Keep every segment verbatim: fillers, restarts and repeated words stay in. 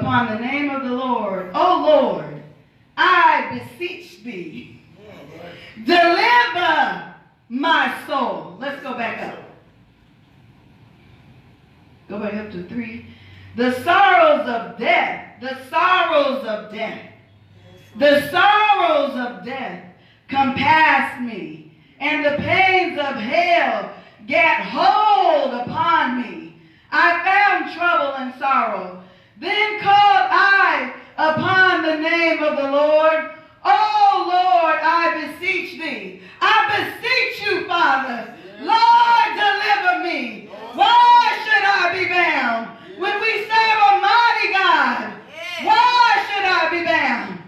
upon the name of the Lord. O Lord, I beseech thee, deliver my soul. Let's go back up. Go back up to three. The sorrows of death, the sorrows of death, the sorrows of death compassed me, and the pains of hell get hold upon me. I found trouble and sorrow. Then called I upon the name of the Lord. O Lord, I beseech thee. I beseech you, Father. Lord, deliver me. Why should I be bound? When we serve a mighty God, why should I be bound?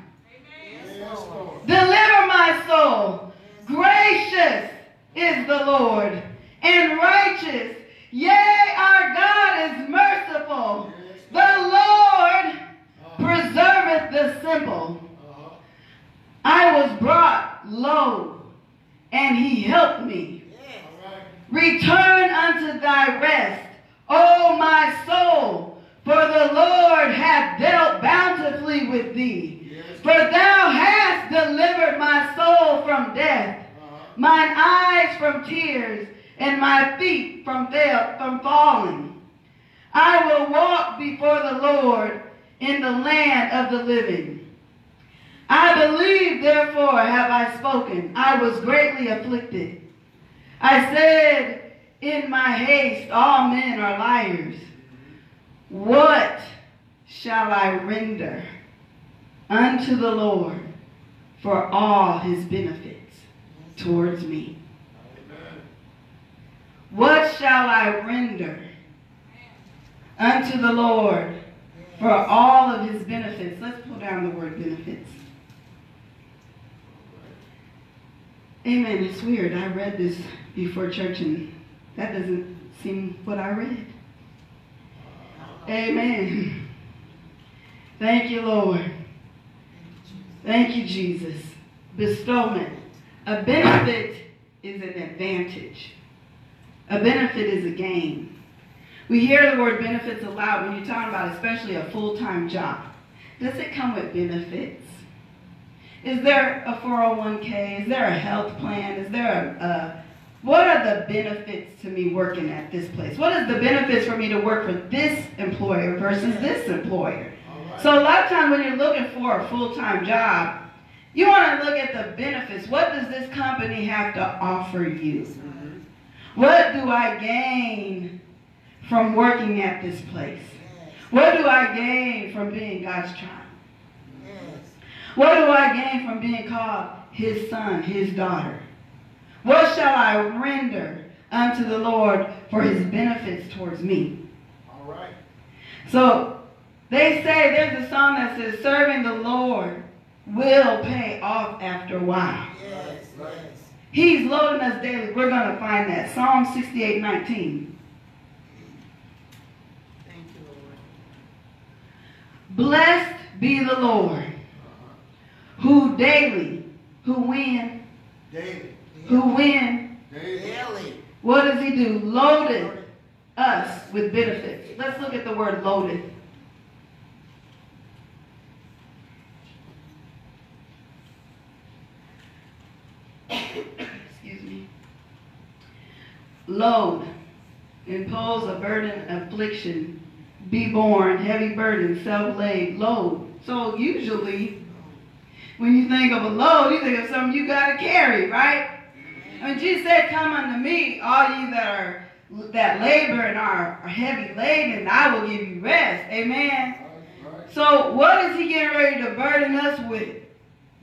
Deliver my soul. Gracious is the Lord and righteous. Yea, our God is merciful. The Lord preserveth the simple. I was brought low, and he helped me. Return unto thy rest, O my soul, for the Lord hath dealt bountifully with thee. For thou hast delivered my soul from death, mine eyes from tears, and my feet from, fail, from falling. I will walk before the Lord in the land of the living. I believe, therefore have I spoken. I was greatly afflicted. I said in my haste, all men are liars. What shall I render unto the Lord for all his benefits towards me? What shall I render unto the Lord for all of his benefits? Let's pull down the word benefits. Amen. It's weird. I read this before church, and that doesn't seem what I read. Amen. Thank you, Lord. Thank you, Jesus. Bestowment. A benefit is an advantage. A benefit is a gain. We hear the word benefits a lot when you're talking about especially a full-time job. Does it come with benefits? Is there a four oh one K? Is there a health plan? Is there a, a, what are the benefits to me working at this place? What is the benefits for me to work for this employer versus this employer? Right. So a lot of times when you're looking for a full-time job, you want to look at the benefits. What does this company have to offer you? Mm-hmm. What do I gain from working at this place? What do I gain from being God's child? What do I gain from being called his son, his daughter? What shall I render unto the Lord for his benefits towards me? All right. So they say, there's a song that says, serving the Lord will pay off after a while. Yes, yes. He's loading us daily. We're going to find that. Psalm sixty-eight nineteen. Thank you, Lord. Blessed be the Lord. Who daily, who when? Daily. Who when? Daily. What does he do? Loaded us with benefits. Let's look at the word loaded. Excuse me. Load, impose a burden, affliction, be borne, heavy burden, self-laid, load. So usually, when you think of a load, you think of something you got to carry, right? I mean, Jesus said, come unto me, all ye that are that labor and are, are heavy laden, and I will give you rest. Amen? All right. So what is he getting ready to burden us with?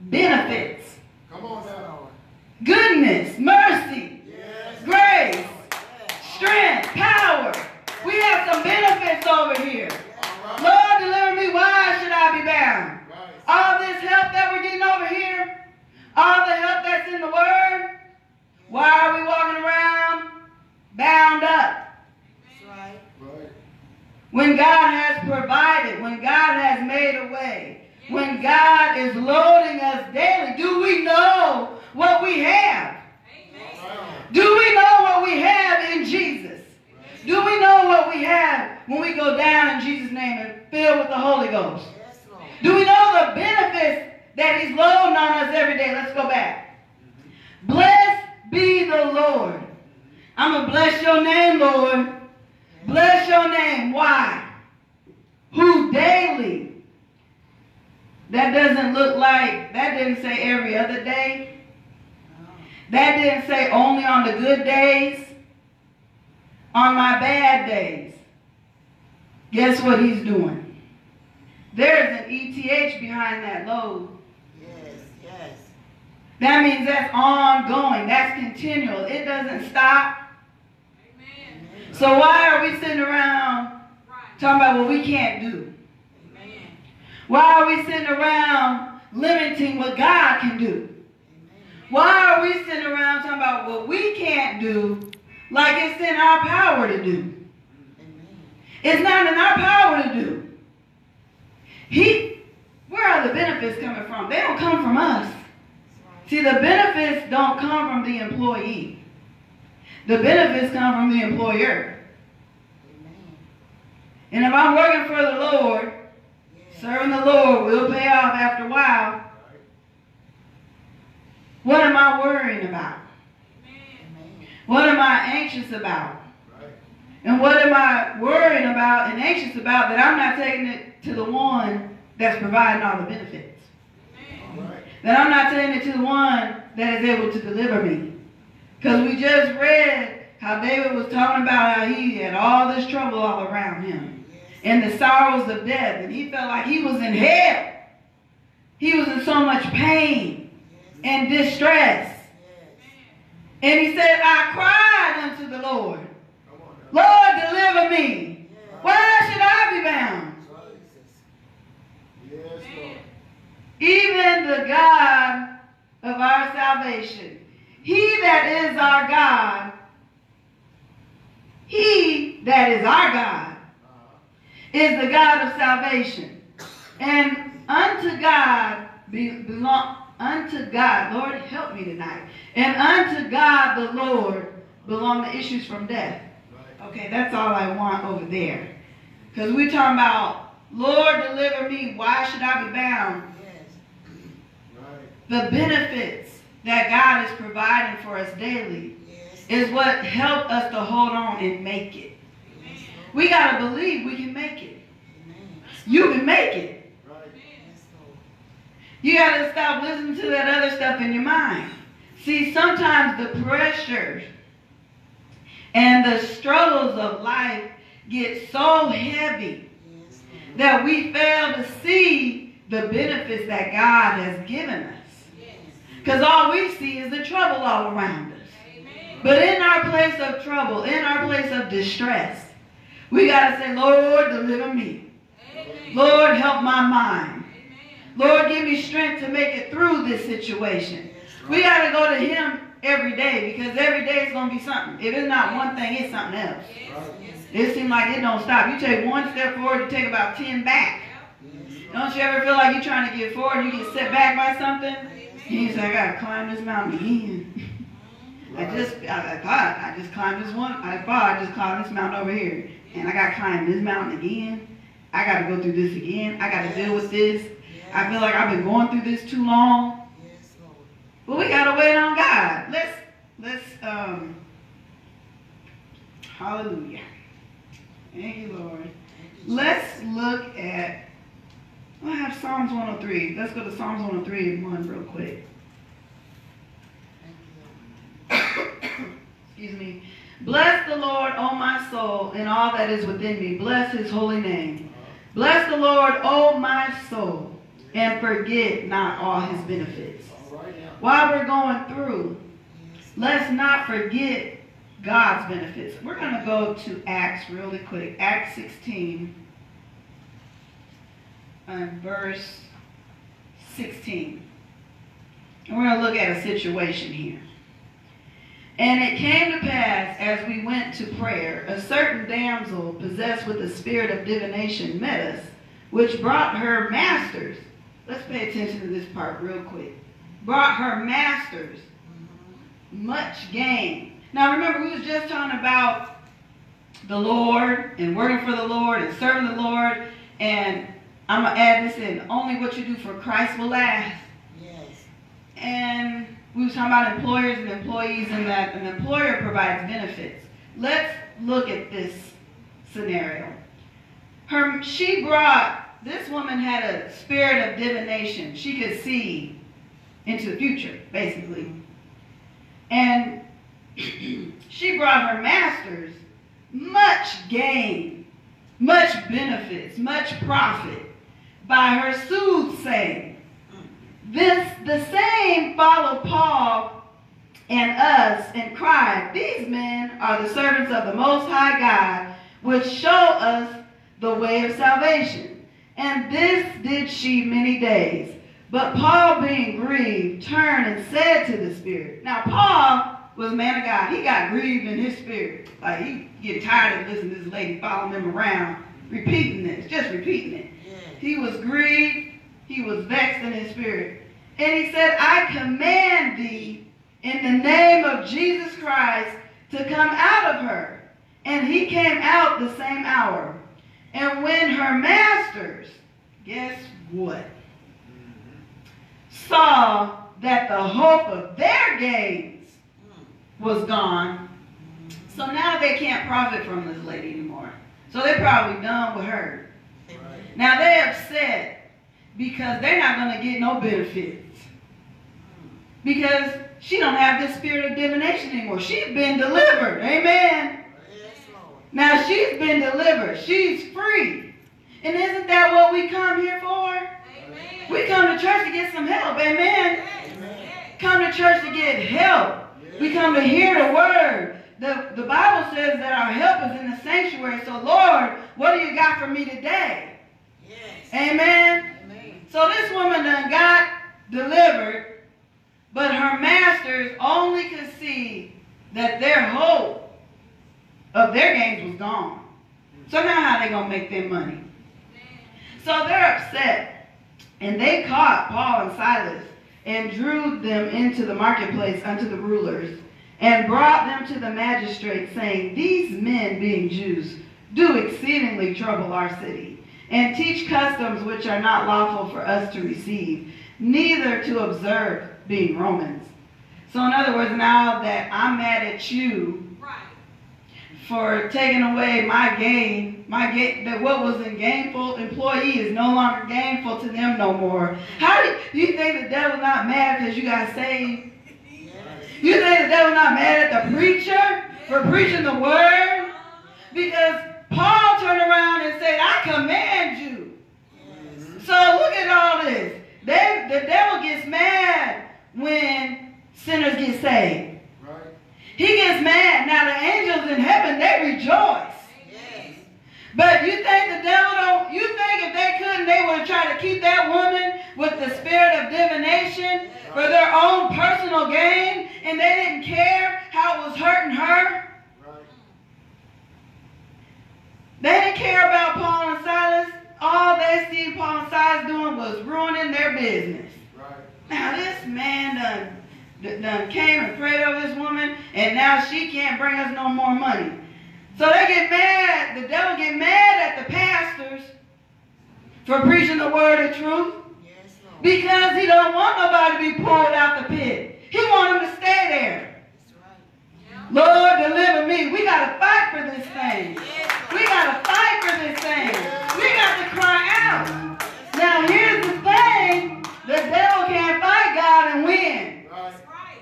Benefits. Come on now. Goodness, mercy, yes. Grace, yes. Strength, power. Yes. We have some benefits over here. Yes. Lord, deliver me. Why should I be bound? All this help that we're getting over here, all the help that's in the Word, why are we walking around bound up? That's right. Right. When God has provided, when God has made a way, yes. When God is loading us daily, do we know what we have? Amen. Do we know what we have in Jesus? Amen. Do we know what we have when we go down in Jesus' name and fill filled with the Holy Ghost? Yes, Lord. Do we know the benefits that he's loading on us every day? Let's go back. Blessed be the Lord. I'm going to bless your name, Lord. Bless your name. Why? Who daily? That doesn't look like, that didn't say every other day. That didn't say only on the good days. On my bad days. Guess what he's doing? There's an E T H behind that load. Yes, yes. That means that's ongoing. That's continual. It doesn't stop. Amen. So why are we sitting around talking about what we can't do? Amen. Why are we sitting around limiting what God can do? Amen. Why are we sitting around talking about what we can't do like it's in our power to do? It's not in our power to do. He, where are the benefits coming from? They don't come from us. See, the benefits don't come from the employee. The benefits come from the employer. And if I'm working for the Lord, serving the Lord will pay off after a while. What am I worrying about? What am I anxious about? And what am I worrying about and anxious about that I'm not taking it to the one that's providing all the benefits? All right. That I'm not taking it to the one that is able to deliver me. Because we just read how David was talking about how he had all this trouble all around him. Yes. And the sorrows of death. And he felt like he was in hell. He was in so much pain yes. and distress. Yes. And he said, I cried unto the Lord. Lord, deliver me. Yes. Why should I be bound? Yes, Lord. Even the God of our salvation, he that is our God, he that is our God, is the God of salvation. And unto God be, belong, unto God, Lord, help me tonight. And unto God the Lord belong the issues from death. Okay, that's all I want over there. Because we're talking about, Lord, deliver me. Why should I be bound? Yes. Right. The benefits that God is providing for us daily yes. is what helped us to hold on and make it. Amen. We got to believe we can make it. Amen. You can make it. Right. You got to stop listening to that other stuff in your mind. See, sometimes the pressure and the struggles of life get so heavy that we fail to see the benefits that God has given us. Because all we see is the trouble all around us. Amen. But in our place of trouble, in our place of distress, we got to say, Lord, deliver me. Amen. Lord, help my mind. Amen. Lord, give me strength to make it through this situation. Yes. We got to go to him every day, because every day is going to be something. If it's not one thing, it's something else. Yes. It seems like it don't stop. You take one step forward, you take about ten back. Yes. Don't you ever feel like you're trying to get forward and you get set back by something? You say, I got to climb this mountain again. Right. I just, I, I thought, I just climbed this one. I thought I just climbed this mountain over here. And I got to climb this mountain again. I got to go through this again. I got to deal with this. Yes. I feel like I've been going through this too long. Well, we gotta wait on God. Let's let's um hallelujah. Thank you, Lord. Let's look at I have Psalms one oh three. Let's go to Psalms one oh three and one real quick. Excuse me. Bless the Lord, O my soul, and all that is within me. Bless his holy name. Bless the Lord, O my soul, and forget not all his benefits. While we're going through, let's not forget God's benefits. We're going to go to Acts really quick. Acts sixteen and verse sixteen. And we're going to look at a situation here. And it came to pass, as we went to prayer, a certain damsel possessed with the spirit of divination met us, which brought her masters. Let's pay attention to this part real quick. Brought her masters much gain. Now remember, we was just talking about the Lord and working for the Lord and serving the Lord And I'm going to add this in. Only what you do for Christ will last. Yes. And we were talking about employers and employees, and that an employer provides benefits. Let's look at this scenario. Her, she brought, this woman had a spirit of divination. She could see into the future, basically. And she brought her masters much gain, much benefits, much profit by her soothsaying. This, the same followed Paul and us and cried, "These men are the servants of the Most High God, which show us the way of salvation. And this did she many days. But Paul, being grieved, turned and said to the spirit." Now, Paul was a man of God. He got grieved in his spirit. Like, he get tired of listening to this lady following him around, repeating this, just repeating it. He was grieved. He was vexed in his spirit. And he said, "I command thee in the name of Jesus Christ to come out of her." And he came out the same hour. And when her masters, guess what, saw that the hope of their gains was gone, so now they can't profit from this lady anymore. So they're probably done with her. Right. Now they're upset because they're not going to get no benefits, because she don't have this spirit of divination anymore. She's been delivered. Amen. Yes, Lord. Now she's been delivered. She's free. And isn't that what we come here for? We come to church to get some help, amen? Amen. Come to church to get help. Yes. We come to hear the word. The, the Bible says that our help is in the sanctuary. So, Lord, what do you got for me today? Yes. Amen? Amen. So this woman done got delivered, but her masters only could see that their hope of their gains was gone. So now how they going to make their money? So they're upset. And they caught Paul and Silas and drew them into the marketplace unto the rulers and brought them to the magistrates, saying, "These men, being Jews, do exceedingly trouble our city and teach customs which are not lawful for us to receive, neither to observe, being Romans." So in other words, now that I'm mad at you for taking away my gain, My gain, that what was in gainful employee is no longer gainful to them no more. How do you, you think the devil's not mad because you got saved? Yes. You think the devil's not mad at the preacher yes. for preaching the word? Because Paul turned around and said, "I command you." Yes. So look at all this. They, the devil gets mad when sinners get saved. Right. He gets mad. Now the angels in heaven, they rejoice. But you think the devil don't, you think if they couldn't, they would have tried to keep that woman with the spirit of divination for their own personal gain, and they didn't care how it was hurting her? Right. They didn't care about Paul and Silas. All they see Paul and Silas doing was ruining their business. Right. Now this man done, done came and prayed over this woman, and now she can't bring us no more money. So they get mad, the devil get mad at the pastors for preaching the word of truth, yes, because he don't want nobody to be pulled out the pit. He wants them to stay there. That's right. Yeah. Lord, deliver me. We got to fight for this thing. Yes, we got to fight for this thing. Yes. We got to cry out. Yes. Now here's the thing, the devil can't fight God and win. Right.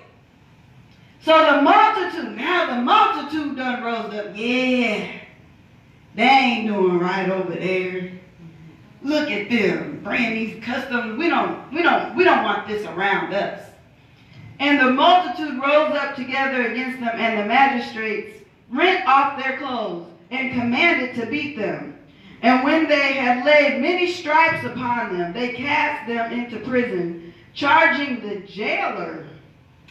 So the multitude, now the multitude done rose up. Yeah, they ain't doing right over there. Look at them, bringing these customs. We don't, we don't, we don't want this around us. And the multitude rose up together against them, and the magistrates rent off their clothes and commanded to beat them. And when they had laid many stripes upon them, they cast them into prison, charging the jailer.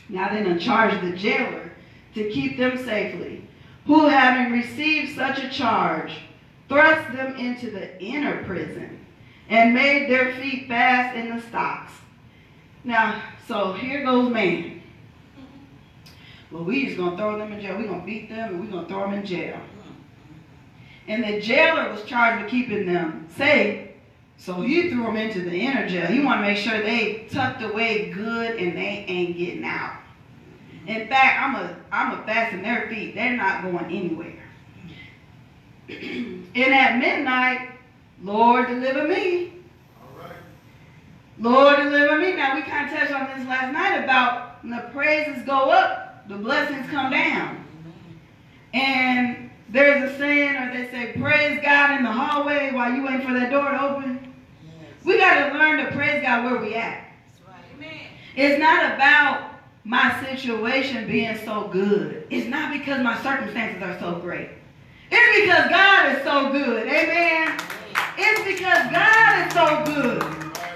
Now they done charged the jailer to keep them safely, who, having received such a charge, thrust them into the inner prison and made their feet fast in the stocks. Now, so here goes man. Well, we just going to throw them in jail. We're going to beat them, and we're going to throw them in jail. and the jailer was charged with keeping them safe, so he threw them into the inner jail. He wanted to make sure they tucked away good and they ain't getting out. In fact, I'm a, I'm a fasten their feet. They're not going anywhere. And at midnight, Lord, deliver me. All right. Lord, deliver me. Now, we kind of touched on this last night about the praises go up, the blessings come down. And there's a saying, or they say, praise God in the hallway while you wait for that door to open. Yes. We got to learn to praise God where we at. That's right. Amen. It's not about my situation being so good. It's not because my circumstances are so great. It's because God is so good. Amen. It's because God is so good.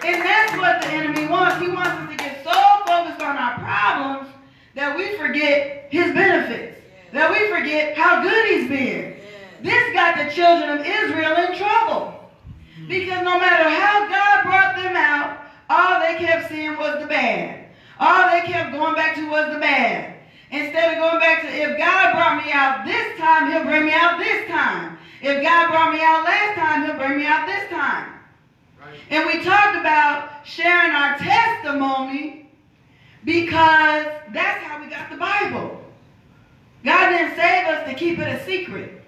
And that's what the enemy wants. He wants us to get so focused on our problems that we forget his benefits, that we forget how good he's been. This got the children of Israel in trouble, because no matter how God brought them out, all they kept seeing was the bad. All they kept going back to was the bad. Instead of going back to, if God brought me out this time, he'll bring me out this time. If God brought me out last time, he'll bring me out this time. Right. And we talked about sharing our testimony, because that's how we got the Bible. God didn't save us to keep it a secret.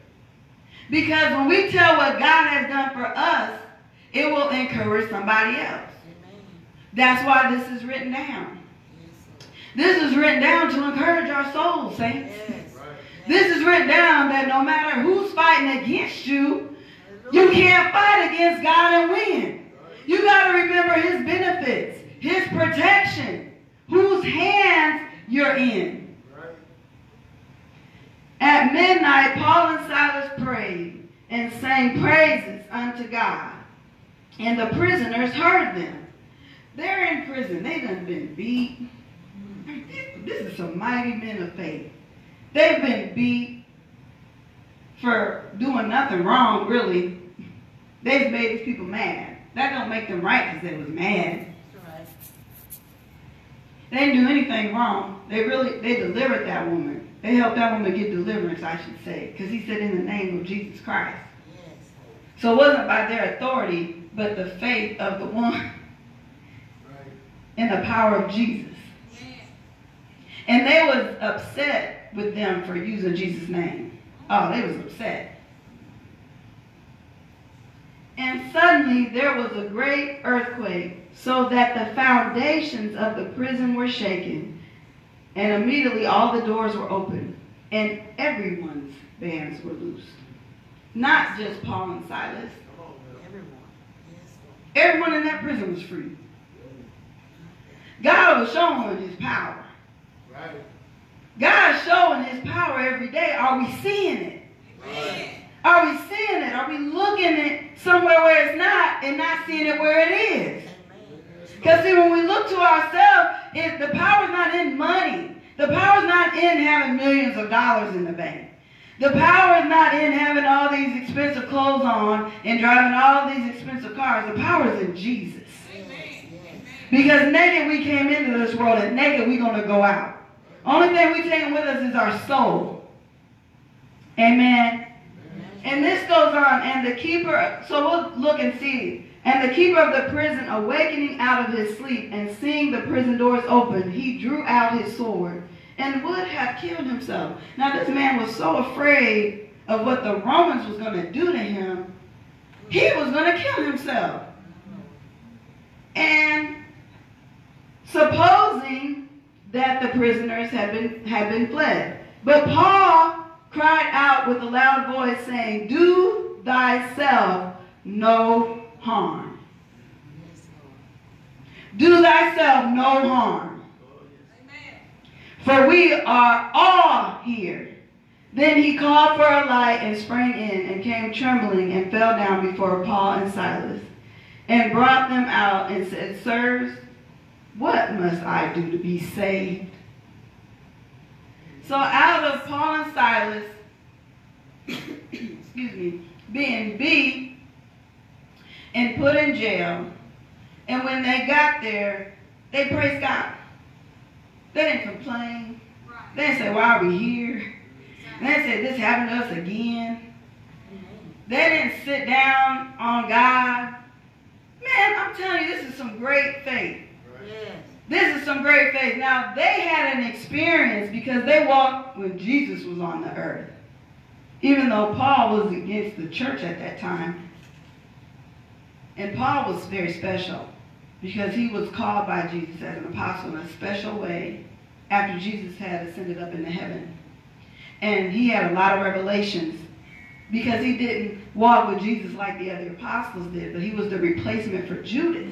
Because when we tell what God has done for us, it will encourage somebody else. Amen. That's why this is written down. This is written down to encourage our souls, saints. Yes. Right. This is written down that no matter who's fighting against you, you can't fight against God and win. Right. You got to remember his benefits, his protection, whose hands you're in. Right. At midnight, Paul and Silas prayed and sang praises unto God, and the prisoners heard them. They're in prison. They done been beat. This is some mighty men of faith. They've been beat for doing nothing wrong, really. They've made these people mad. That don't make them right because they was mad. Right. They didn't do anything wrong. They really, they delivered that woman. They helped that woman get deliverance, I should say, because he said in the name of Jesus Christ. Yes. So it wasn't by their authority, but the faith of the one and right. the power of Jesus. And they was upset with them for using Jesus' name. Oh, they was upset. And suddenly there was a great earthquake, so that the foundations of the prison were shaken. And immediately all the doors were opened, and everyone's bands were loosed. Not just Paul and Silas. Everyone. Everyone in that prison was free. God was showing his power. God's showing his power every day. Are we seeing it? Amen. Are we seeing it? Are we looking at somewhere where it's not and not seeing it where it is? Because see, when we look to ourselves, it, the power's not in money. The power's not in having millions of dollars in the bank. The power is not in having all these expensive clothes on and driving all these expensive cars. The power is in Jesus. Amen. Because naked we came into this world, and naked we're going to go out. Only thing we take with us is our soul. Amen. Amen. And this goes on. And the keeper, so we'll look and see. And the keeper of the prison, awakening out of his sleep and seeing the prison doors open, he drew out his sword and would have killed himself. Now this man was so afraid of what the Romans was going to do to him, he was going to kill himself. And supposing that the prisoners had been, had been fled. But Paul cried out with a loud voice, saying, do thyself no harm. Do thyself no harm. Amen. For we are all here. Then he called for a light and sprang in, and came trembling and fell down before Paul and Silas, and brought them out and said, sirs, what must I do to be saved? So out of Paul and Silas, excuse me, being beat and put in jail, and when they got there, they praised God. They didn't complain. They didn't say, why are we here? And they said, this happened to us again. They didn't sit down on God. Man, I'm telling you, this is some great faith. Yes. This is some great faith. Now, they had an experience because they walked when Jesus was on the earth. Even though Paul was against the church at that time. And Paul was very special because he was called by Jesus as an apostle in a special way after Jesus had ascended up into heaven. And he had a lot of revelations because he didn't walk with Jesus like the other apostles did, but he was the replacement for Judas.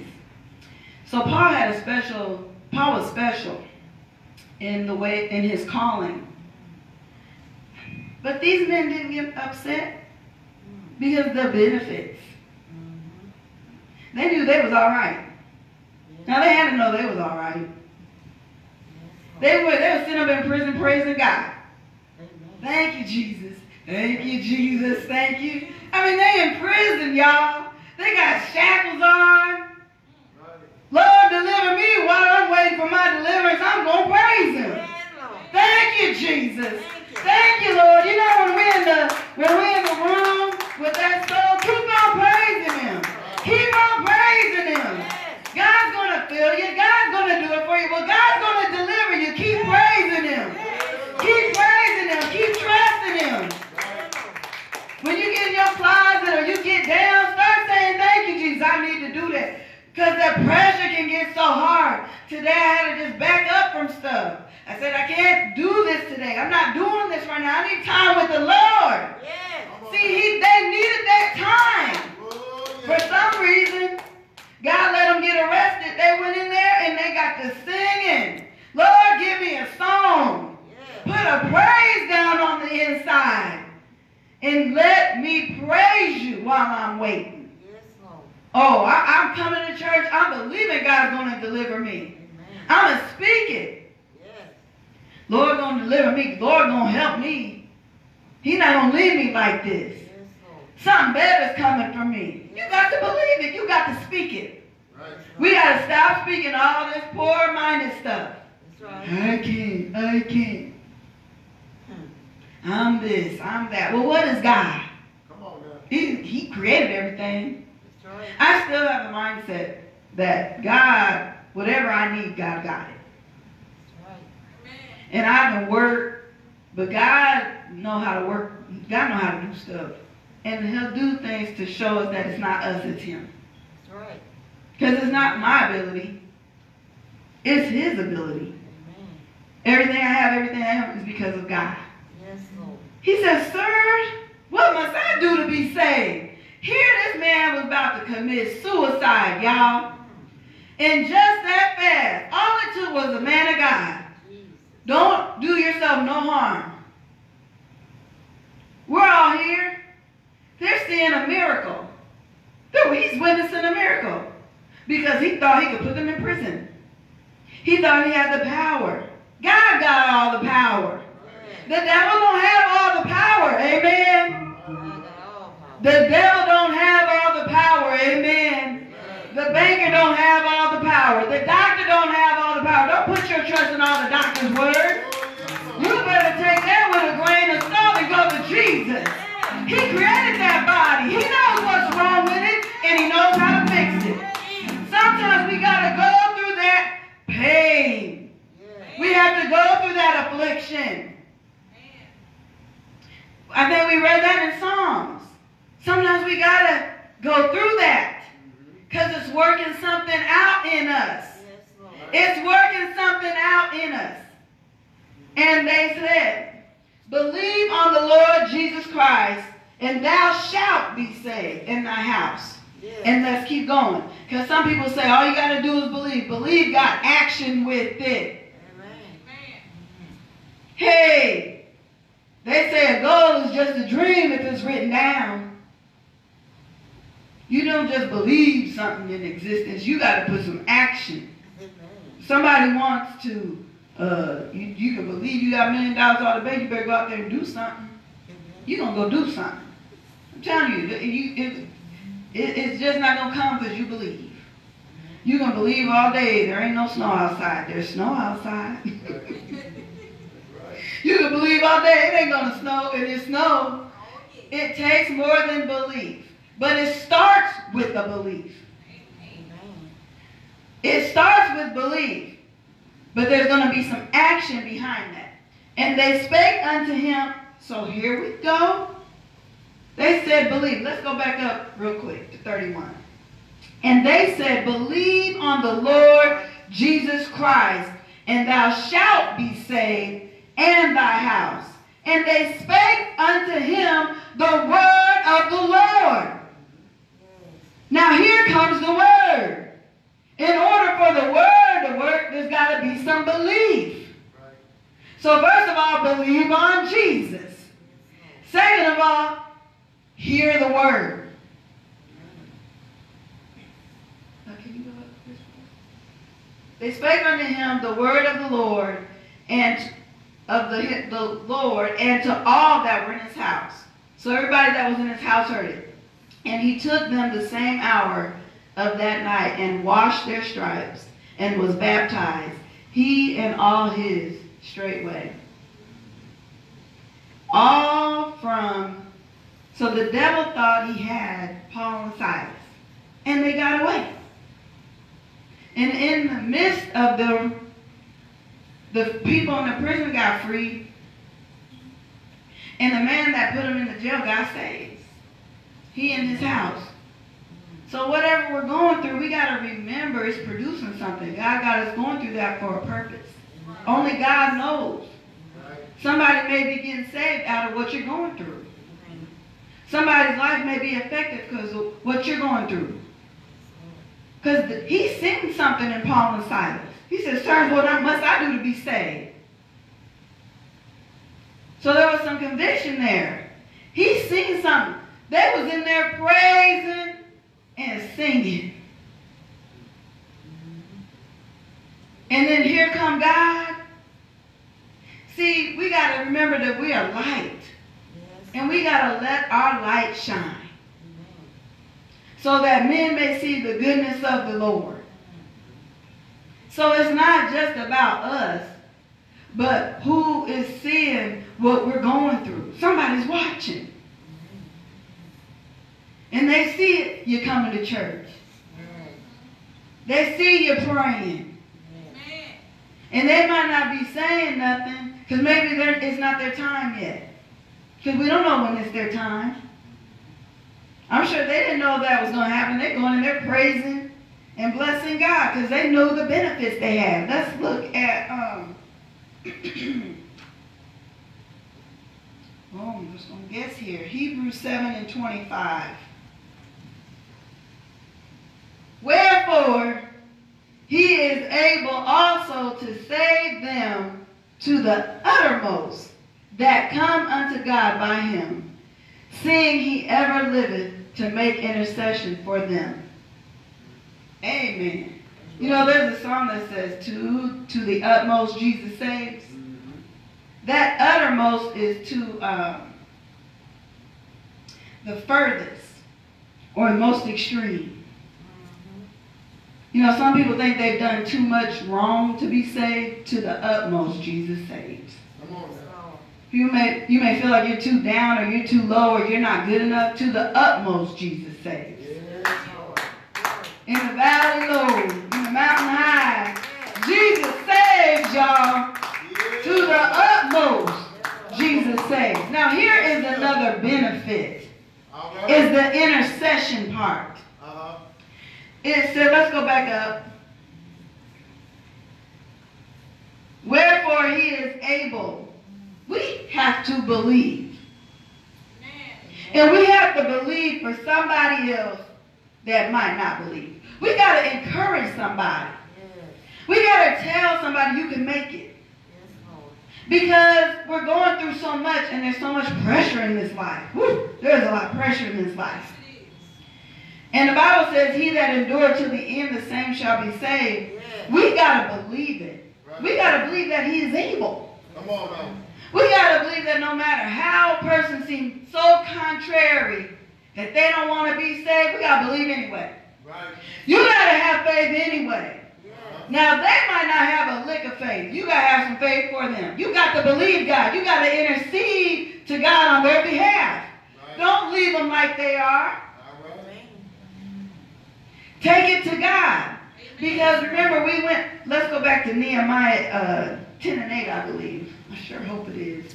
So Paul had a special, Paul was special in the way, in his calling. But these men didn't get upset because of the benefits. They knew they was all right. Now they had to know they was all right. They were, they were sitting up in prison praising God. Thank you, Jesus. Thank you, Jesus. Thank you. I mean, they in prison, y'all. They got shackles on. Lord, deliver me while I'm waiting for my deliverance. I'm going to praise him. Thank you, Jesus. Thank you, Lord. You know, when we're in the, when we're in the room with that soul, keep on praising him. Keep on praising him. God's going to fill you. God's going to do it for you. Well, God's going to deliver you. Keep praising him. Keep praising him. Keep trusting him. When you get in your closet or you get down, start saying, thank you, Jesus. I need to do that. Because that pressure can get so hard. Today I had to just back up from stuff. I said, I can't do this today. I'm not doing this right now. I need time with the Lord. Yes. See, he, they needed that time. Oh, yeah. For some reason, God let them get arrested. They went in there and they got to singing. Lord, give me a song. Yeah. Put a praise down on the inside. And let me praise you while I'm waiting. Oh, I, I'm coming to church. I'm believing God's going to deliver me. Amen. I'm going to speak it. Yes. Lord going to deliver me. Lord going to help me. He's not going to leave me like this. Yes, something better is coming for me. Yes. You got to believe it. You got to speak it. Right. We got to stop speaking all this poor-minded stuff. That's right. I can't. I can't. Hmm. I'm this. I'm that. Well, what is God? Come on, God. He, he created everything. I still have the mindset that God, whatever I need, God got it. And I can work, but God know how to work. God know how to do stuff. And he'll do things to show us that it's not us, it's him. Because it's not my ability. It's his ability. Everything I have, everything I have is because of God. He says, "Sir, what must I do to be saved?" Here this man was about to commit suicide, y'all. And just that fast, all it took was a man of God. Don't do yourself no harm. We're all here. They're seeing a miracle. Dude, he's witnessing a miracle. Because he thought he could put them in prison. He thought he had the power. God got all the power. The devil don't have all the power. Amen. The devil don't have all the power, amen. The banker don't have all the power. The doctor don't have all the power. Don't put your trust in all the doctor's word. You better take that with a grain of salt and go to Jesus. He created that body. He knows what's wrong with it, and he knows how to fix it. Sometimes we got to go through that pain. We have to go through that affliction. I think we read that in Psalms. Sometimes we got to go through that because it's working something out in us. It's working something out in us. And they said, believe on the Lord Jesus Christ and thou shalt be saved in thy house. Yes. And let's keep going. Because some people say all you got to do is believe. Believe got action with it. Amen. Hey, they say a goal is just a dream if it's written down. You don't just believe something in existence. You got to put some action. Amen. Somebody wants to, uh, you, you can believe you got a million dollars on the bank. You better go out there and do something. You're going to go do something. I'm telling you, you it, it, it's just not going to come because you believe. You're going to believe all day. There ain't no snow outside. There's snow outside. You can believe all day. It ain't going to snow. It is snow. It takes more than belief, but it starts with the belief. Amen. It starts with belief, but there's going to be some action behind that. And they spake unto him, so here we go. They said, believe. Let's go back up real quick to thirty-one. And they said, believe on the Lord Jesus Christ, and thou shalt be saved, and thy house. And they spake unto him the word of the Lord. Now here comes the word. In order for the word to work, there's got to be some belief. Right. So first of all, believe on Jesus. Second of all, hear the word. Now can you go up this one? They spake unto him the word of the Lord, and of the, the Lord, and to all that were in his house. So everybody that was in his house heard it. And he took them the same hour of that night, and washed their stripes, and was baptized, he and all his, straightway. All from, so the devil thought he had Paul and Silas, and they got away. And in the midst of them, the people in the prison got free, and the man that put him in the jail got saved. He and his house. So whatever we're going through, we got to remember it's producing something. God got us going through that for a purpose. Only God knows. Somebody may be getting saved out of what you're going through. Somebody's life may be affected because of what you're going through. Because he seen something in Paul and Silas. He says, sirs, what must I do to be saved? So there was some conviction there. He seen something. They was in there praising and singing. And then here come God. See, we got to remember that we are light. And we got to let our light shine, so that men may see the goodness of the Lord. So it's not just about us, but who is seeing what we're going through. Somebody's watching. And they see it, you coming to church. They see you praying. And they might not be saying nothing, because maybe it's not their time yet. Because we don't know when it's their time. I'm sure they didn't know that was going to happen. They're going and they're praising and blessing God, because they know the benefits they have. Let's look at, um, oh, I'm just going to guess here. Hebrews seven and twenty-five. Wherefore, he is able also to save them to the uttermost that come unto God by him, seeing he ever liveth to make intercession for them. Amen. You know, there's a song that says, to, to the utmost Jesus saves. Mm-hmm. That uttermost is to um, the furthest or most extreme. Mm-hmm. You know, some people think they've done too much wrong to be saved. To the utmost Jesus saves. Come on, you may, you may feel like you're too down or you're too low or you're not good enough. To the utmost Jesus saves. Yeah. In the valley low, in the mountain high, Jesus saves, y'all. To the utmost, Jesus saves. Now here is another benefit, is the intercession part. It said, let's go back up. Wherefore he is able. We have to believe. And we have to believe for somebody else that might not believe. We got to encourage somebody. Yes. We got to tell somebody you can make it. Yes, because we're going through so much, and there's so much pressure in this life. Woo, there's a lot of pressure in this life. And the Bible says, he that endureth to the end, the same shall be saved. Yes. We got to believe it. Right. We got to believe that he is able. Come on, man. We got to believe that no matter how a person seems so contrary that they don't want to be saved, we got to believe anyway. Right. You got to have faith anyway. Yeah. Now, they might not have a lick of faith. You got to have some faith for them. You got to believe God. You got to intercede to God on their behalf. Right. Don't leave them like they are. Take it to God. Because remember, we went, let's go back to Nehemiah uh, ten and eight, I believe. I sure hope it is.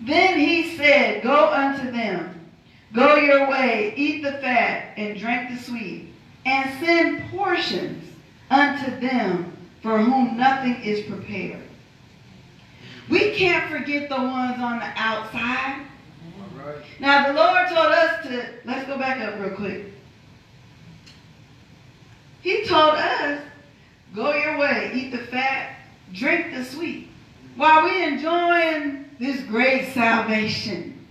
Then he said, go unto them, go your way, eat the fat, and drink the sweet, and send portions unto them for whom nothing is prepared. We can't forget the ones on the outside. All right. Now the Lord told us to, let's go back up real quick. He told us, go your way, eat the fat, drink the sweet. While we're enjoying this great salvation,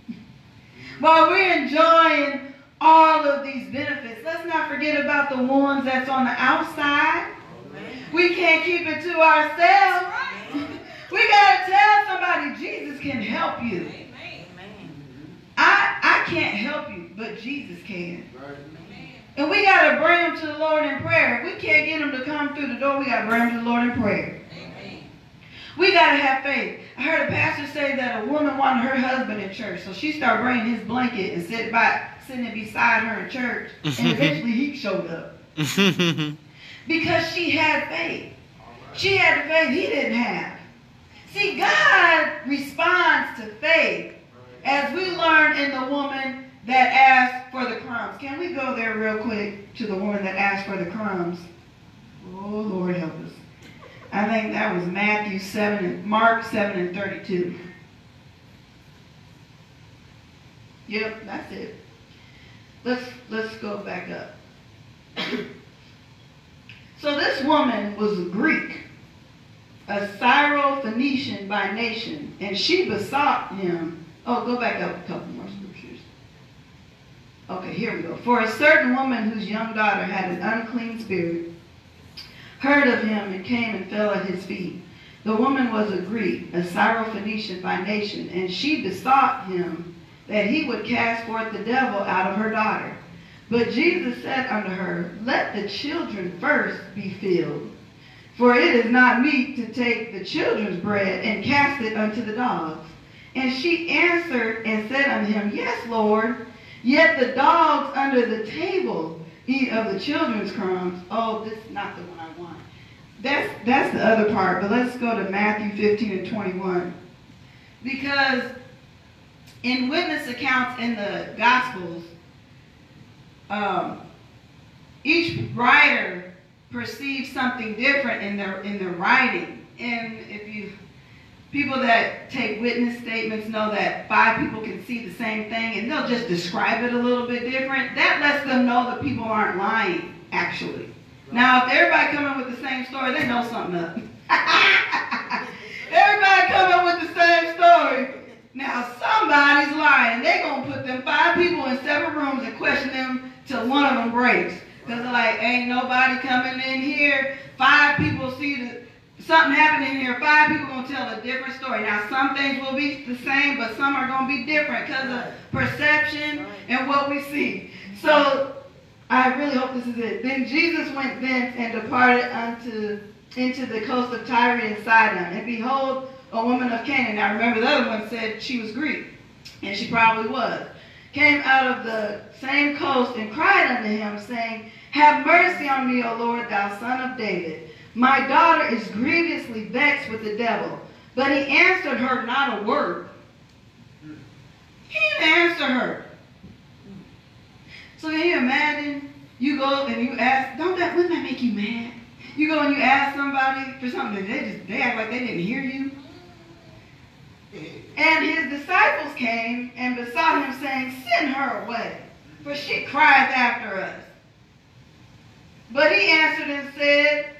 while we're enjoying all of these benefits, let's not forget about the ones that's on the outside. Amen. We can't keep it to ourselves. Right. We got to tell somebody, Jesus can help you. Amen. I, I can't help you, but Jesus can. Right. And we got to bring them to the Lord in prayer. If we can't get them to come through the door, we got to bring them to the Lord in prayer. Amen. We got to have faith. I heard a pastor say that a woman wanted her husband in church, so she started bringing his blanket and sit by, sitting beside her in church, and eventually he showed up. Because she had faith. She had the faith he didn't have. See, God responds to faith, as we learn in the woman that asked for the crumbs. Can we go there real quick to the woman that asked for the crumbs? Oh, Lord help us. I think that was Matthew seven, and Mark seven and thirty-two. Yep, that's it. Let's let's go back up. So this woman was a Greek, a Syrophoenician by nation, and she besought him. Oh, go back up a couple more scriptures. Okay, here we go. For a certain woman whose young daughter had an unclean spirit heard of him and came and fell at his feet. The woman was a Greek, a Syrophoenician by nation, and she besought him that he would cast forth the devil out of her daughter. But Jesus said unto her, let the children first be filled, for it is not meet to take the children's bread and cast it unto the dogs. And she answered and said unto him, yes, Lord, yet the dogs under the table eat of the children's crumbs. Oh, this is not the one I want. That's, that's the other part, but let's go to Matthew fifteen and twenty-one. Because in witness accounts in the Gospels, um, each writer perceives something different in their, in their writing. And if you, people that take witness statements know that five people can see the same thing and they'll just describe it a little bit different. That lets them know that people aren't lying, actually. Now, if everybody come up with the same story, they know something up. Everybody come up with the same story. Now, somebody's lying. They're going to put them five people in separate rooms and question them till one of them breaks. Because they're like, ain't nobody coming in here. Five people see the, something happening in here. Five people going to tell a different story. Now, some things will be the same, but some are going to be different because of perception and what we see. So, I really hope this is it. Then Jesus went thence and departed unto into the coast of Tyre and Sidon. And behold, a woman of Canaan. Now remember, the other one said she was Greek, and she probably was. Came out of the same coast and cried unto him, saying, have mercy on me, O Lord, thou son of David. My daughter is grievously vexed with the devil. But he answered her not a word. He didn't answer her. So can you imagine, you go and you ask, don't that, wouldn't that make you mad? You go and you ask somebody for something, and they just, they act like they didn't hear you. And his disciples came and besought him, saying, send her away, for she crieth after us. But he answered and said,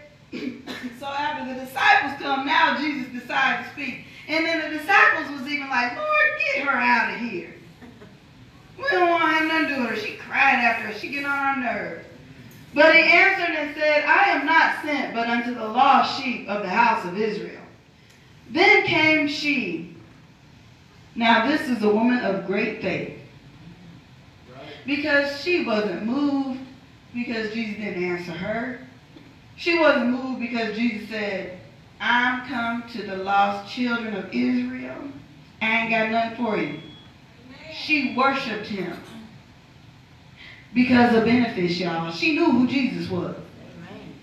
so after the disciples come, now Jesus decided to speak. And then the disciples was even like, Lord, get her out of here. We don't want to have nothing to do with her. She cried after us. She getting on our nerves. But he answered and said, I am not sent but unto the lost sheep of the house of Israel. Then came she. Now this is a woman of great faith. Right. Because she wasn't moved because Jesus didn't answer her. She wasn't moved because Jesus said, I'm come to the lost children of Israel. I ain't got nothing for you. She worshipped him because of benefits, y'all. She knew who Jesus was.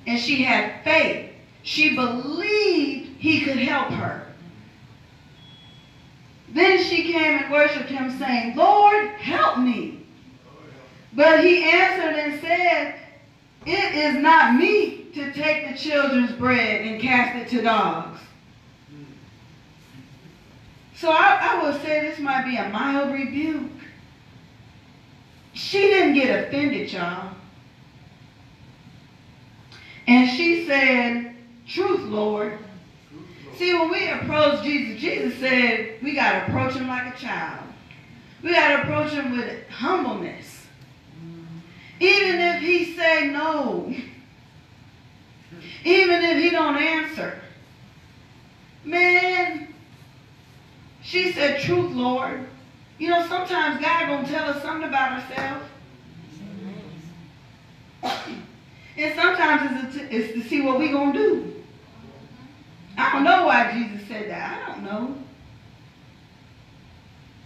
And she had faith. She believed he could help her. Then she came and worshipped him, saying, Lord, help me. But he answered and said, it is not me to take the children's bread and cast it to dogs. So I, I would say this might be a mild rebuke. She didn't get offended, y'all. And she said, truth, Lord. See, when we approach Jesus, Jesus said we got to approach him like a child. We got to approach him with humbleness. Even if he say no, even if he don't answer, man, she said, truth, Lord. You know, sometimes God gonna tell us something about ourselves. And sometimes it's to, it's to see what we gonna do. I don't know why Jesus said that. I don't know.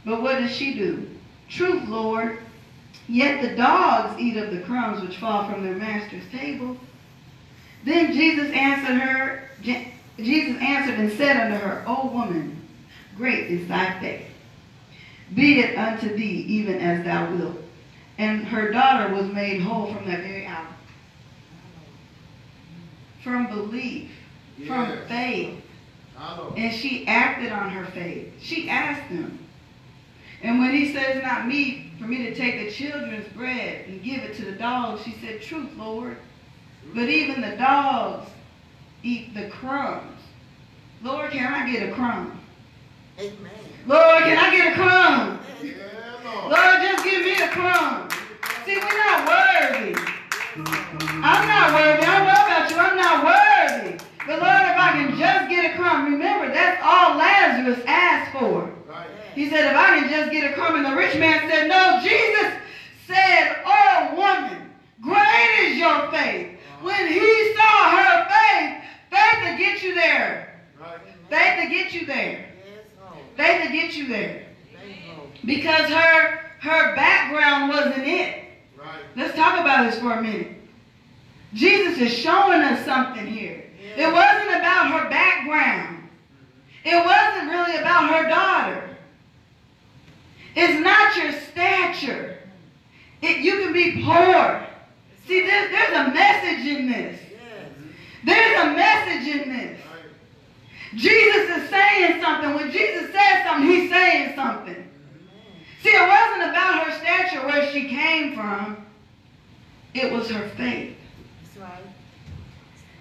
But what does she do? Truth, Lord. Yet the dogs eat of the crumbs which fall from their master's table. Then Jesus answered her, Jesus answered and said unto her, O woman, great is thy faith. Be it unto thee even as thou wilt. And her daughter was made whole from that very hour. From belief. Yes. From faith. And she acted on her faith. She asked him. And when he said, it's not me for me to take the children's bread and give it to the dogs, she said, truth, Lord. But even the dogs eat the crumbs. Lord, can I get a crumb? Amen. Lord, can I get a crumb? Yeah, Lord. Lord, just give me a crumb. See, we're not worthy. I'm not worthy. I know about you. I'm not worthy. But Lord, if I can just get a crumb, remember, that's all Lazarus asked for. He said, if I can just get a crumb, and the rich man said, no, Jesus said, oh, woman, great is your faith. When he saw her faith, faith to get you there. Faith to get you there. Faith to get you there. Because her, her background wasn't it. Let's talk about this for a minute. Jesus is showing us something here. It wasn't about her background. It wasn't really about her daughter. It's not your stature. It, you can be poor. See, there's, there's a message in this. There's a message in this. Jesus is saying something. When Jesus says something, he's saying something. See, it wasn't about her stature where she came from. It was her faith. That's right.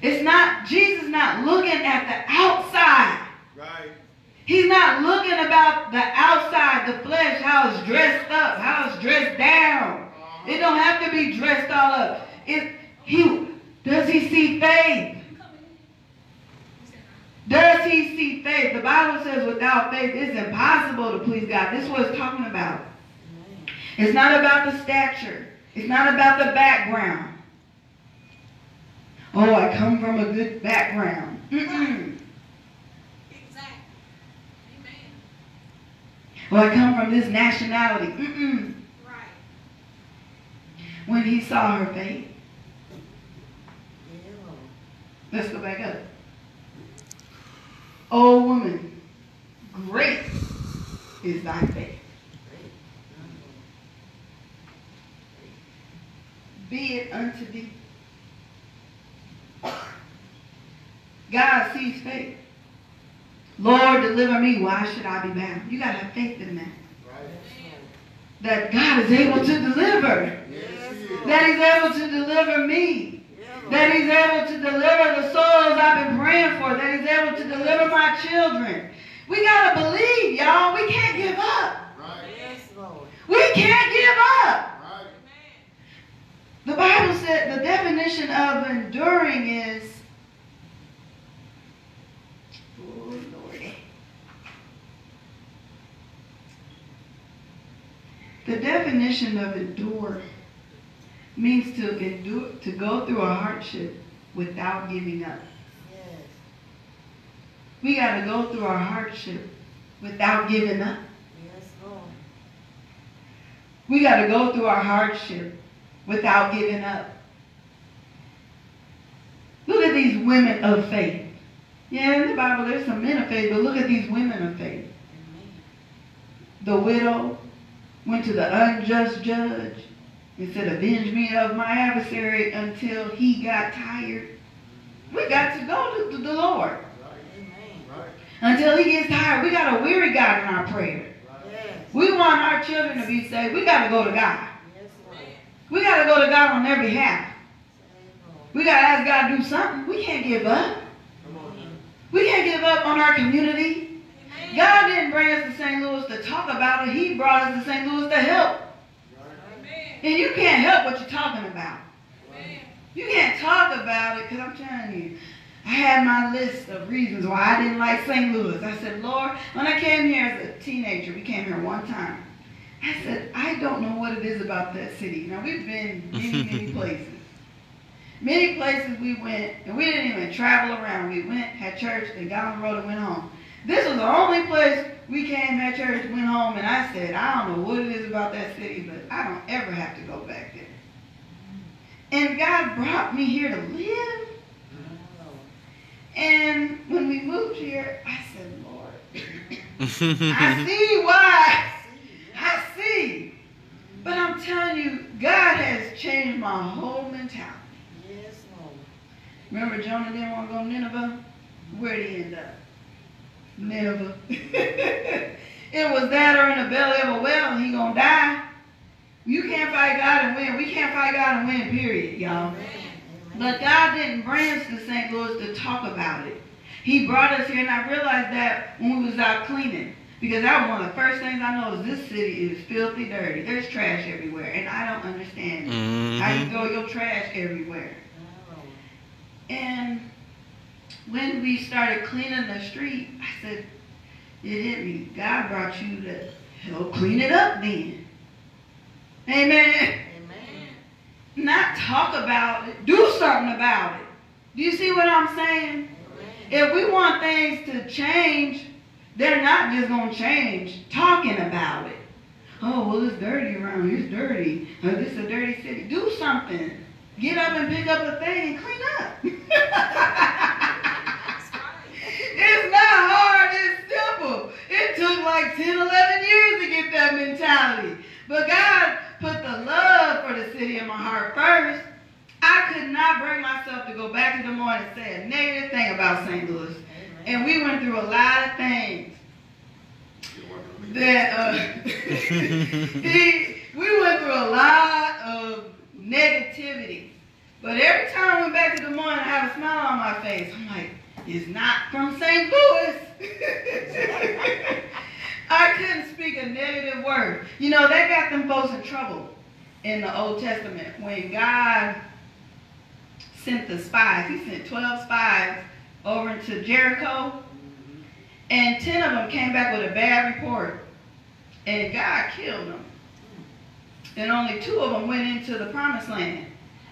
It's not, Jesus is not looking at the outside. Right. He's not looking about the outside, the flesh, how it's dressed up, how it's dressed down. Uh-huh. It don't have to be dressed all up. It, he, does he see faith? Does he see faith? The Bible says without faith it's impossible to please God. This is what it's talking about. It's not about the stature. It's not about the background. Oh, I come from a good background. Mm-mm. Exactly. Amen. Well, I come from this nationality. Mm-mm. Right. When he saw her faith. Ew. Let's go back up. O woman, great is thy faith. Be it unto thee. God sees faith. Lord, deliver me. Why should I be bound? You got to have faith in that. Right. That God is able to deliver. Yes, that he's able to deliver me. That he's able to deliver the souls I've been praying for. That he's able to deliver my children. We got to believe, y'all. We can't give up. Right. Yes, Lord. We can't give up. Right. The Bible said the definition of enduring is, oh Lord. The definition of endure means to endure, to go through a hardship without giving up. Yes. We got to go through our hardship without giving up. Yes, Lord. We got to go through our hardship without giving up. Look at these women of faith. Yeah, in the Bible there's some men of faith, but look at these women of faith. The widow went to the unjust judge and said, avenge me of my adversary until he got tired. We got to go to the Lord. Right. Right. Until he gets tired. We got to weary God in our prayer. Right. Yes. We want our children to be saved. We got to go to God. Yes, right. We got to go to God on their behalf. We got to ask God to do something. We can't give up. Come on, man. We can't give up on our community. God didn't bring us to Saint Louis to talk about it. He brought us to Saint Louis to help. Amen. And you can't help what you're talking about. Amen. You can't talk about it, because I'm telling you, I had my list of reasons why I didn't like Saint Louis. I said, Lord, when I came here as a teenager, we came here one time. I said, I don't know what it is about that city. Now, we've been many, many places. Many places we went, and we didn't even travel around. We went, had church, and got on the road and went home. This was the only place we came at church, went home, and I said, I don't know what it is about that city, but I don't ever have to go back there. And God brought me here to live. And when we moved here, I said, Lord, I see why. I see. But I'm telling you, God has changed my whole mentality. Yes, Lord. Remember Jonah didn't want to go to Nineveh? Where did he end up? Never. It was that or in the belly of a well, he gonna die. You can't fight God and win. We can't fight God and win, period, y'all. But God didn't bring us to Saint Louis to talk about it. He brought us here, and I realized that when we was out cleaning, because that was one of the first things I know is this city is filthy dirty. There's trash everywhere, and I don't understand it. Mm-hmm. How you throw your trash everywhere. And when we started cleaning the street, I said, it hit me. God brought you to help clean it up then. Amen. Amen. Not talk about it. Do something about it. Do you see what I'm saying? Amen. If we want things to change, they're not just going to change talking about it. Oh, well, it's dirty around here. It's dirty. Oh, this is a dirty city. Do something. Get up and pick up a thing and clean up. It's not hard, it's simple. It took like ten, eleven years to get that mentality. But God put the love for the city in my heart first. I could not bring myself to go back to Des Moines and say a negative thing about Saint Louis. Amen. And we went through a lot of things. That, uh, see, we went through a lot of negativity. But every time I went back to Des Moines, I had a smile on my face. I'm like, it's not from Saint Louis. I couldn't speak a negative word. You know, that got them folks in trouble in the Old Testament. When God sent the spies, he sent twelve spies over into Jericho. And ten of them came back with a bad report. And God killed them. And only two of them went into the promised land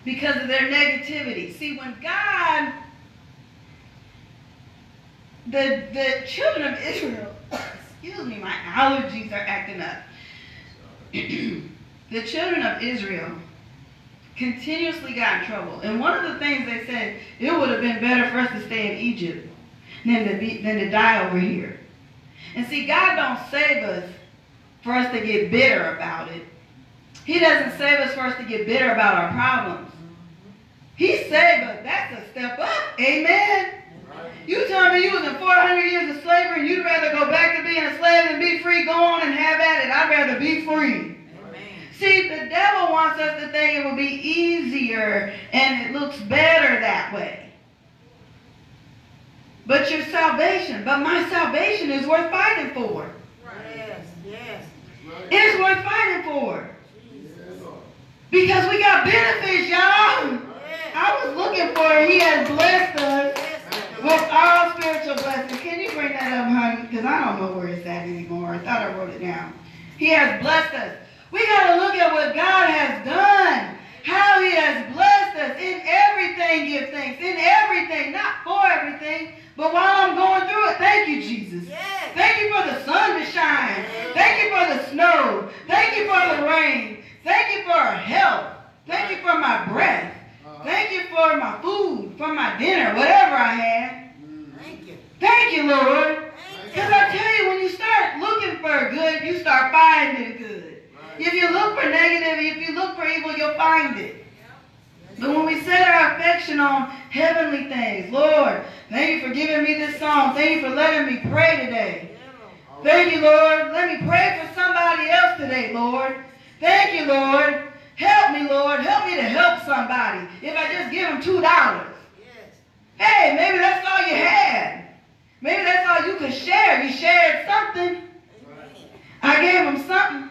because of their negativity. See, when God... The, the children of Israel, excuse me, my allergies are acting up. The children of Israel continuously got in trouble. And one of the things they said, it would have been better for us to stay in Egypt than to, be, than to die over here. And see, God don't save us for us to get bitter about it. He doesn't save us for us to get bitter about our problems. He saved us. That's a step up. Amen. You tell me you was in four hundred years of slavery and you'd rather go back to being a slave than be free. Go on and have at it. I'd rather be free. Amen. See, the devil wants us to think it will be easier and it looks better that way. But your salvation, but my salvation is worth fighting for. Yes, yes. It's worth fighting for. Jesus. Because we got benefits, y'all. Yes. I was looking for it. He has blessed us. With all spiritual blessings. Can you bring that up, honey? Because I don't know where it's at anymore. I thought I wrote it down. He has blessed us. We got to look at what God has done. How he has blessed us. In everything give thanks. In everything. Not for everything. But while I'm going through it, my dinner, whatever I had. Thank you. Thank you, Lord. Because I tell you, when you start looking for good, you start finding good. Right. If you look for negative, if you look for evil, you'll find it. Yeah. But when we set our affection on heavenly things, Lord, thank you for giving me this song. Thank you for letting me pray today. Yeah. Thank you, Lord. Let me pray for somebody else today, Lord. Thank you, Lord. Help me, Lord. Help me to help somebody. If I just give them two dollars. Yes. Hey, maybe that's all you had. Maybe that's all you could share. You shared something. Right. I gave them something.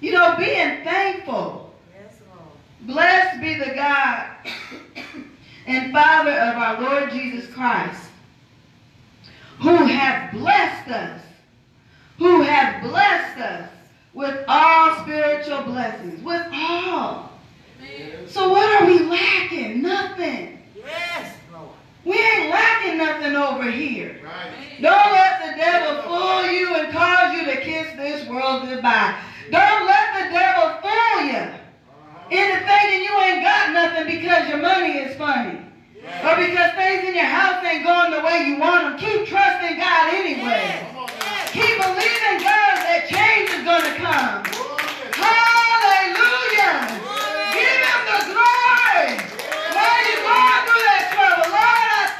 You know, being thankful. Yes, Lord. Blessed be the God and Father of our Lord Jesus Christ, who hath blessed us, who hath blessed us with all spiritual blessings, with all. Amen. So what are we lacking? Nothing. Yes, Lord. We ain't lacking nothing over here. Right. Don't let the devil fool you and cause you to kiss this world goodbye. Don't let the devil fool you into thinking you ain't got nothing because your money is funny. Right. Or because things in your house ain't going the way you want them. Keep trusting God anyway. Yes. Yes. Keep believing God that change is going to come. Yes. Hallelujah. Yes. Give him the glory. Yes. While you're going through that trouble, Lord,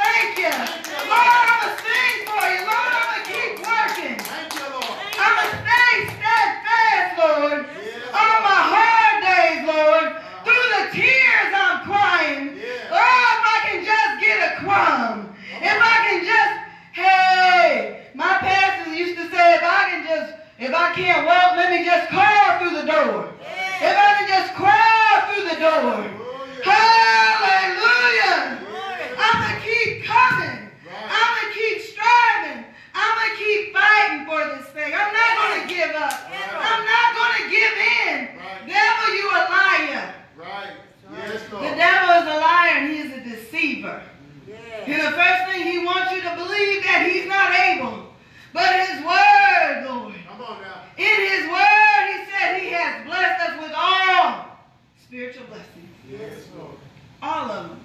Thank you. Lord, I'm going to sing for you. Lord, I'm going to keep working. Thank you, Lord. I'm going to stay steadfast, Lord, yeah. on my hard days, Lord. Uh-huh. Through the tears I'm crying. Yeah. Oh, if I can just get a crumb. Uh-huh. If I can just, hey, my pastor used to say, if I can just, if I can't walk, let me just crawl through the door. Yeah. If I can just crawl through the door. Oh, yeah. Hallelujah. I'm going to keep coming. Right. I'm going to keep striving. I'm going to keep fighting for this thing. I'm not going to give up. Right. I'm not going to give in. Right. Devil, you a liar. Right. Yes, Lord. The devil is a liar and he is a deceiver. Yeah. And the first thing he wants you to believe that he's not able. But his word, Lord. Come on now. In his word, he said he has blessed us with all spiritual blessings. Yes, Lord. All of them.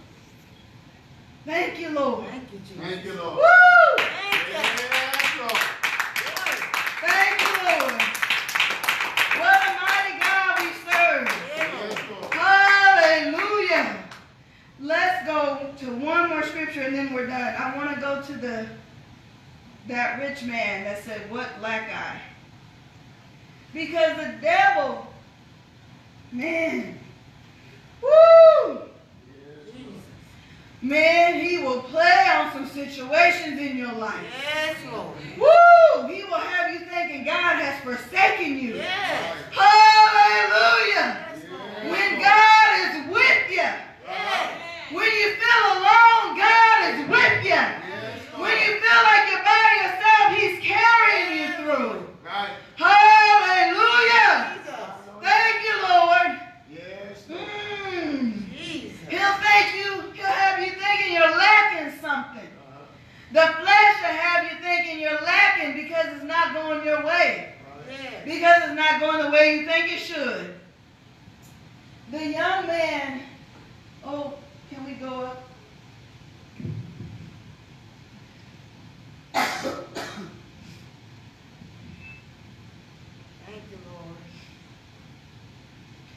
Thank you, Lord. Thank you, Jesus. Thank you, Lord. Woo! Thank you. Yes, Lord. Thank you, Lord. What a mighty God we serve. Yes, Lord. Hallelujah. Let's go to one more scripture and then we're done. I want to go to the that rich man that said, "What lack I?" Because the devil, man, woo! Man, he will play on some situations in your life. Yes, Lord. Woo! He will have you thinking God has forsaken you. Yes. Hallelujah. Yes, when God is with you. Yes. When you feel alone, God is with you. Yes, when you feel like you're by yourself, he's carrying you through. Right. Hallelujah. Jesus. Thank you, Lord. Yes, Lord. Mm. Jesus. He'll thank you. You're lacking something. Uh-huh. The flesh will have you thinking you're lacking because it's not going your way. Right. Because it's not going the way you think it should. The young man, oh, can we go up? Thank you, Lord.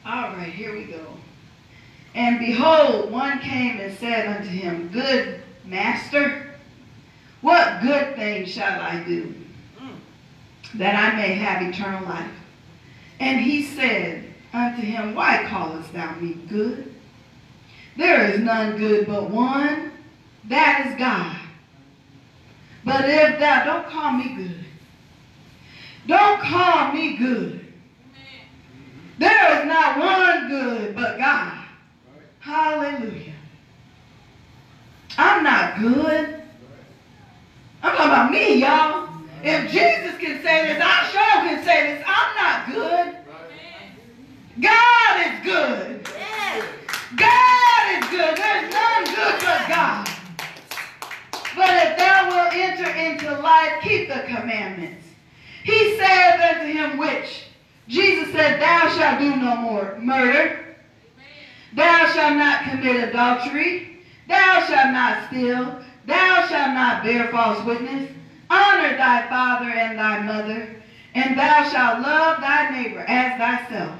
All right, here we go. And behold, one came and said unto him, "Good master, what good thing shall I do, that I may have eternal life?" And he said unto him, "Why callest thou me good? There is none good but one, that is God. But if thou," don't call me good. Don't call me good. There is not one good but God. Hallelujah. I'm not good. I'm talking about me, y'all. If Jesus can say this, I sure can say this. I'm not good. God is good. God is good. There's none good but God. But if thou wilt enter into life, keep the commandments. He saith unto him, which? Jesus said, "Thou shalt do no more murder. Thou shalt not commit adultery. Thou shalt not steal. Thou shalt not bear false witness. Honor thy father and thy mother. And thou shalt love thy neighbor as thyself.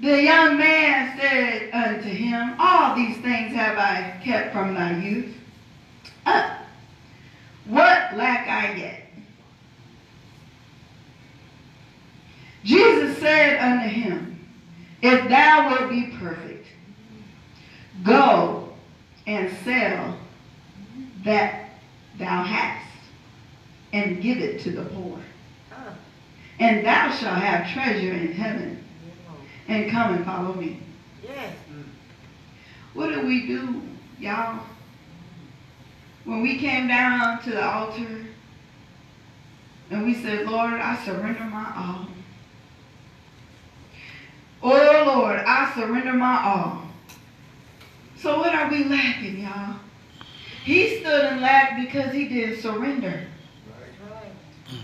The young man said unto him, All these things have I kept from thy youth. Up. What lack I yet? Jesus said unto him, If thou wilt be perfect, go and sell that thou hast, and give it to the poor. And thou shalt have treasure in heaven, and come and follow me. Yes. What do we do, y'all? When we came down to the altar and we said, Lord, I surrender my all. Oh, Lord, I surrender my all. So what are we lacking, y'all? He stood and lacked because he didn't surrender. Right.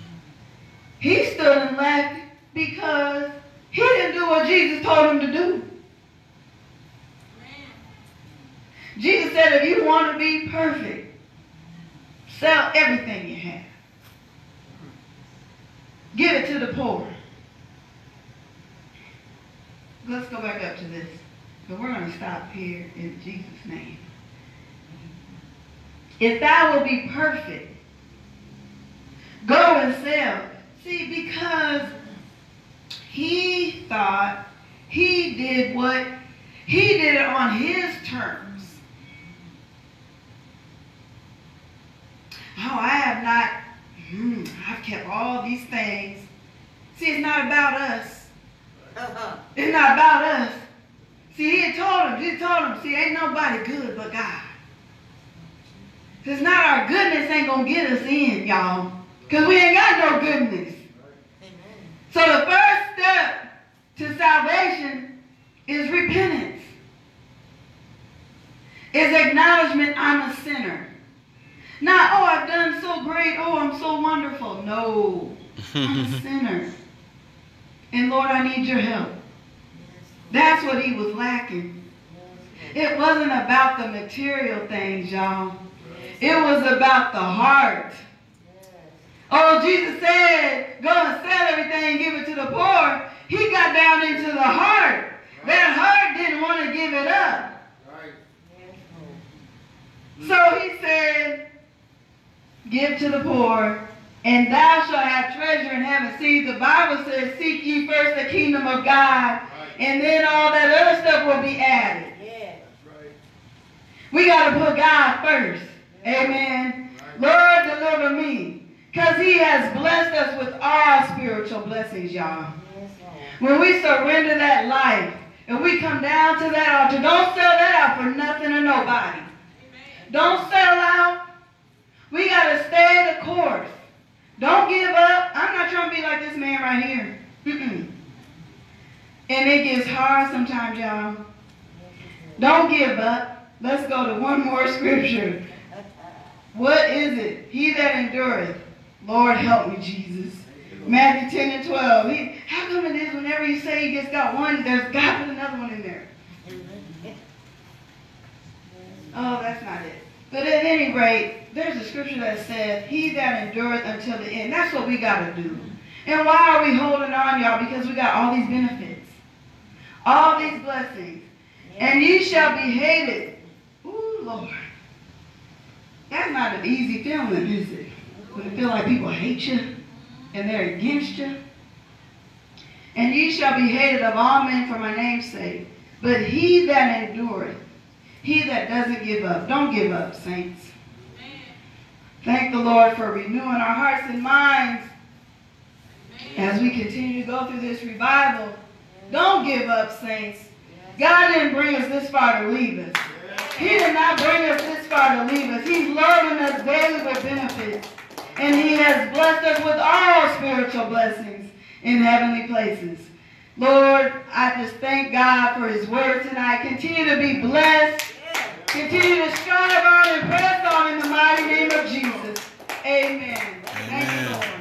He stood and lacked because he didn't do what Jesus told him to do. Jesus said, if you want to be perfect, sell everything you have. Give it to the poor. Let's go back up to this. But we're going to stop here in Jesus' name. If thou will be perfect, go and sell. See, because he thought he did what? He did it on his terms. Oh, I have not, hmm, I've kept all these things. See, it's not about us. It's not about us. See, he had told him, he told him, see, ain't nobody good but God. It's not our goodness ain't going to get us in, y'all, because we ain't got no goodness. Amen. So the first step to salvation is repentance. It's acknowledgement I'm a sinner. Not, oh, I've done so great. Oh, I'm so wonderful. No. I'm a sinner. And Lord, I need your help. That's what he was lacking. It wasn't about the material things, y'all. It was about the heart. Oh, Jesus said, go and sell everything and give it to the poor. He got down into the heart. That heart didn't want to give it up. So he said, give to the poor, and thou shalt have treasure in heaven. See, the Bible says, seek ye first the kingdom of God, and then all that other stuff will be added. Yeah. That's right. We got to put God first. Yeah. Amen. Right. Lord, deliver me, because he has blessed us with all spiritual blessings, y'all. Yes, when we surrender that life, and we come down to that altar, don't sell that out for nothing or nobody. Amen. Don't sell out. We got to stay the course. Don't give up. I'm not trying to be like this man right here. Mm-mm. And it gets hard sometimes, y'all. Don't give up. Let's go to one more scripture. What is it? He that endureth. Lord, help me, Jesus. Matthew ten and twelve. He, how come it is whenever you say you just got one, there's God put another one in there? Oh, that's not it. But at any rate, there's a scripture that says, he that endureth until the end. That's what we got to do. And why are we holding on, y'all? Because we got all these benefits. All these blessings. Yeah. And ye shall be hated. Ooh, Lord. That's not an easy feeling, is it? When it feel like people hate you and they're against you. And ye shall be hated of all men for my name's sake. But he that endureth, he that doesn't give up. Don't give up, saints. Amen. Thank the Lord for renewing our hearts and minds. Amen. As we continue to go through this revival. Amen. Don't give up, saints. Yes. God didn't bring us this far to leave us. Yes. He did not bring us this far to leave us. He's loading us daily with benefits. And he has blessed us with all spiritual blessings in heavenly places. Lord, I just thank God for his word tonight. Continue to be blessed. Continue to strive on and press on in the mighty name of Jesus. Amen. Amen. Thank you, Lord.